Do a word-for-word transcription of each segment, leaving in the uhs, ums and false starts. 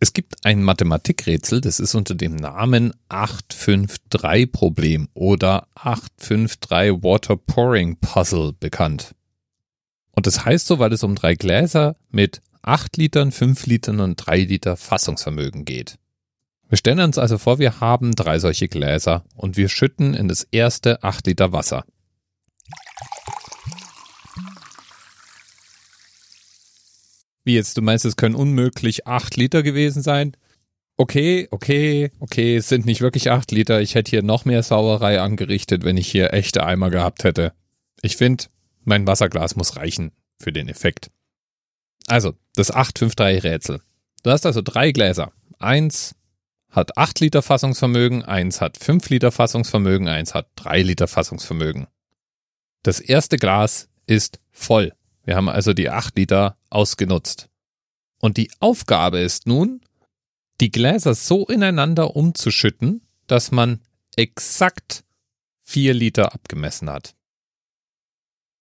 Es gibt ein Mathematikrätsel, das ist unter dem Namen acht fünf drei Problem oder acht fünf drei Water-Pouring-Puzzle bekannt. Und das heißt so, weil es um drei Gläser mit acht Litern, fünf Litern und drei Liter Fassungsvermögen geht. Wir stellen uns also vor, wir haben drei solche Gläser und wir schütten in das erste acht Liter Wasser. Wie jetzt, du meinst, es können unmöglich acht Liter gewesen sein? Okay, okay, okay, es sind nicht wirklich acht Liter. Ich hätte hier noch mehr Sauerei angerichtet, wenn ich hier echte Eimer gehabt hätte. Ich finde, mein Wasserglas muss reichen für den Effekt. Also, das acht fünf drei Rätsel. Du hast also drei Gläser. Eins hat acht Liter Fassungsvermögen, eins hat fünf Liter Fassungsvermögen, eins hat drei Liter Fassungsvermögen. Das erste Glas ist voll. Wir haben also die acht Liter ausgenutzt. Und die Aufgabe ist nun, die Gläser so ineinander umzuschütten, dass man exakt vier Liter abgemessen hat.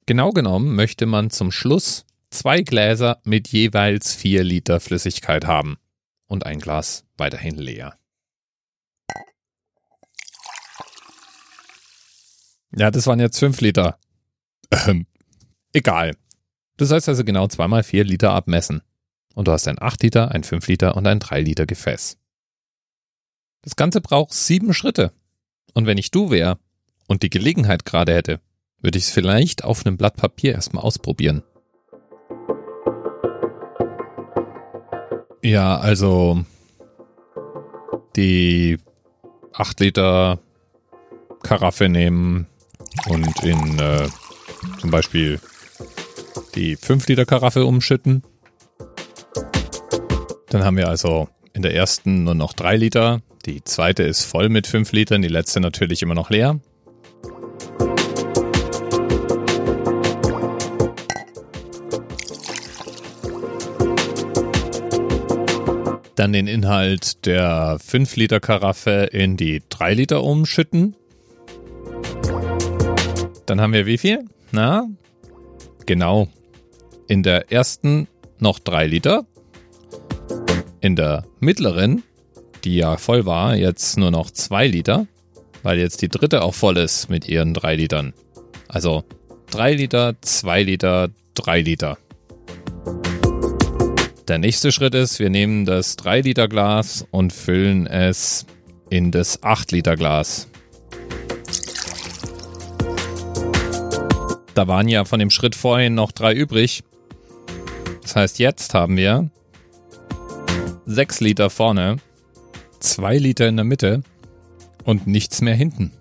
Genau genommen möchte man zum Schluss zwei Gläser mit jeweils vier Liter Flüssigkeit haben und ein Glas weiterhin leer. Ja, das waren jetzt fünf Liter. Ähm, egal. Du sollst also genau zweimal vier Liter abmessen. Und du hast ein acht Liter, ein fünf Liter und ein drei Liter Gefäß. Das Ganze braucht sieben Schritte. Und wenn ich du wäre und die Gelegenheit gerade hätte, würde ich es vielleicht auf einem Blatt Papier erstmal ausprobieren. Ja, also die acht Liter Karaffe nehmen und in äh, zum Beispiel die fünf Liter Karaffe umschütten. Dann haben wir also in der ersten nur noch drei Liter. Die zweite ist voll mit fünf Litern, die letzte natürlich immer noch leer. Dann den Inhalt der fünf Liter Karaffe in die drei Liter umschütten. Dann haben wir wie viel? Na, genau. In der ersten noch drei Liter. In der mittleren, die ja voll war, jetzt nur noch zwei Liter, weil jetzt die dritte auch voll ist mit ihren drei Litern. Also drei Liter, zwei Liter, drei Liter. Der nächste Schritt ist, wir nehmen das drei Liter Glas und füllen es in das acht Liter Glas. Da waren ja von dem Schritt vorhin noch drei übrig. Das heißt, jetzt haben wir sechs Liter vorne, zwei Liter in der Mitte und nichts mehr hinten.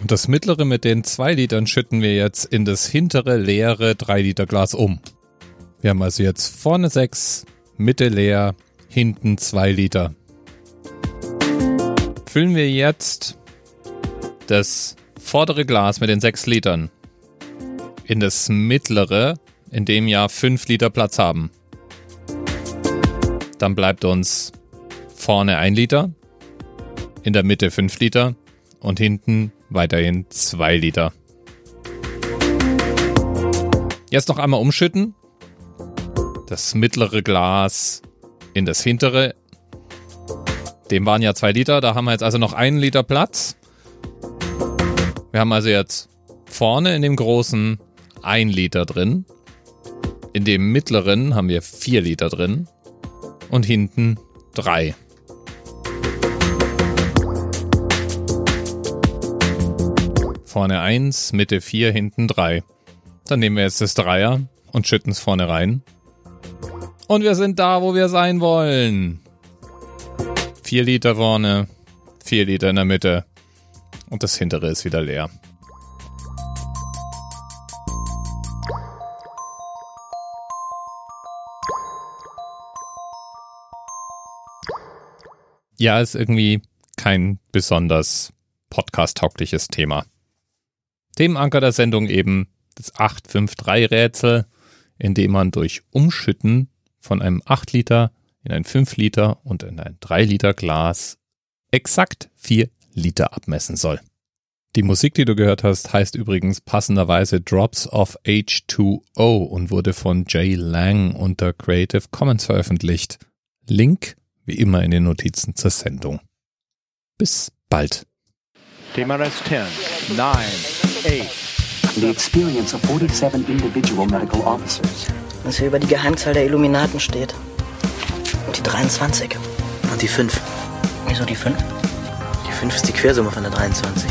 Und das mittlere mit den zwei Litern schütten wir jetzt in das hintere leere drei Liter Glas um. Wir haben also jetzt vorne sechs, Mitte leer, hinten zwei Liter. Füllen wir jetzt das vordere Glas mit den sechs Litern in das mittlere, in dem ja fünf Liter Platz haben. Dann bleibt uns vorne ein Liter, in der Mitte fünf Liter und hinten weiterhin zwei Liter. Jetzt noch einmal umschütten. Das mittlere Glas in das hintere. Dem waren ja zwei Liter, da haben wir jetzt also noch einen Liter Platz. Wir haben also jetzt vorne in dem großen ein Liter drin. In dem mittleren haben wir vier Liter drin. Und hinten drei. Vorne eins, Mitte vier, hinten drei. Dann nehmen wir jetzt das Dreier und schütten es vorne rein. Und wir sind da, wo wir sein wollen. vier Liter vorne, vier Liter in der Mitte. Und das hintere ist wieder leer. Ja, ist irgendwie kein besonders podcast-taugliches Thema. Themenanker der Sendung eben das acht fünf drei Rätsel, in dem man durch Umschütten von einem acht Liter in ein fünf Liter und in ein drei Liter Glas exakt vier Liter abmessen soll. Die Musik, die du gehört hast, heißt übrigens passenderweise Drops of H zwei O und wurde von Jay Lang unter Creative Commons veröffentlicht. Link wie immer in den Notizen zur Sendung. Bis bald. Thema ist zehn, neun, acht. The experience of forty-seven individual medical officers. Was hier über die Geheimzahl der Illuminaten steht. Und die dreiundzwanzig. Und die fünf. Wieso die fünf? Die fünf ist die Quersumme von der dreiundzwanzig.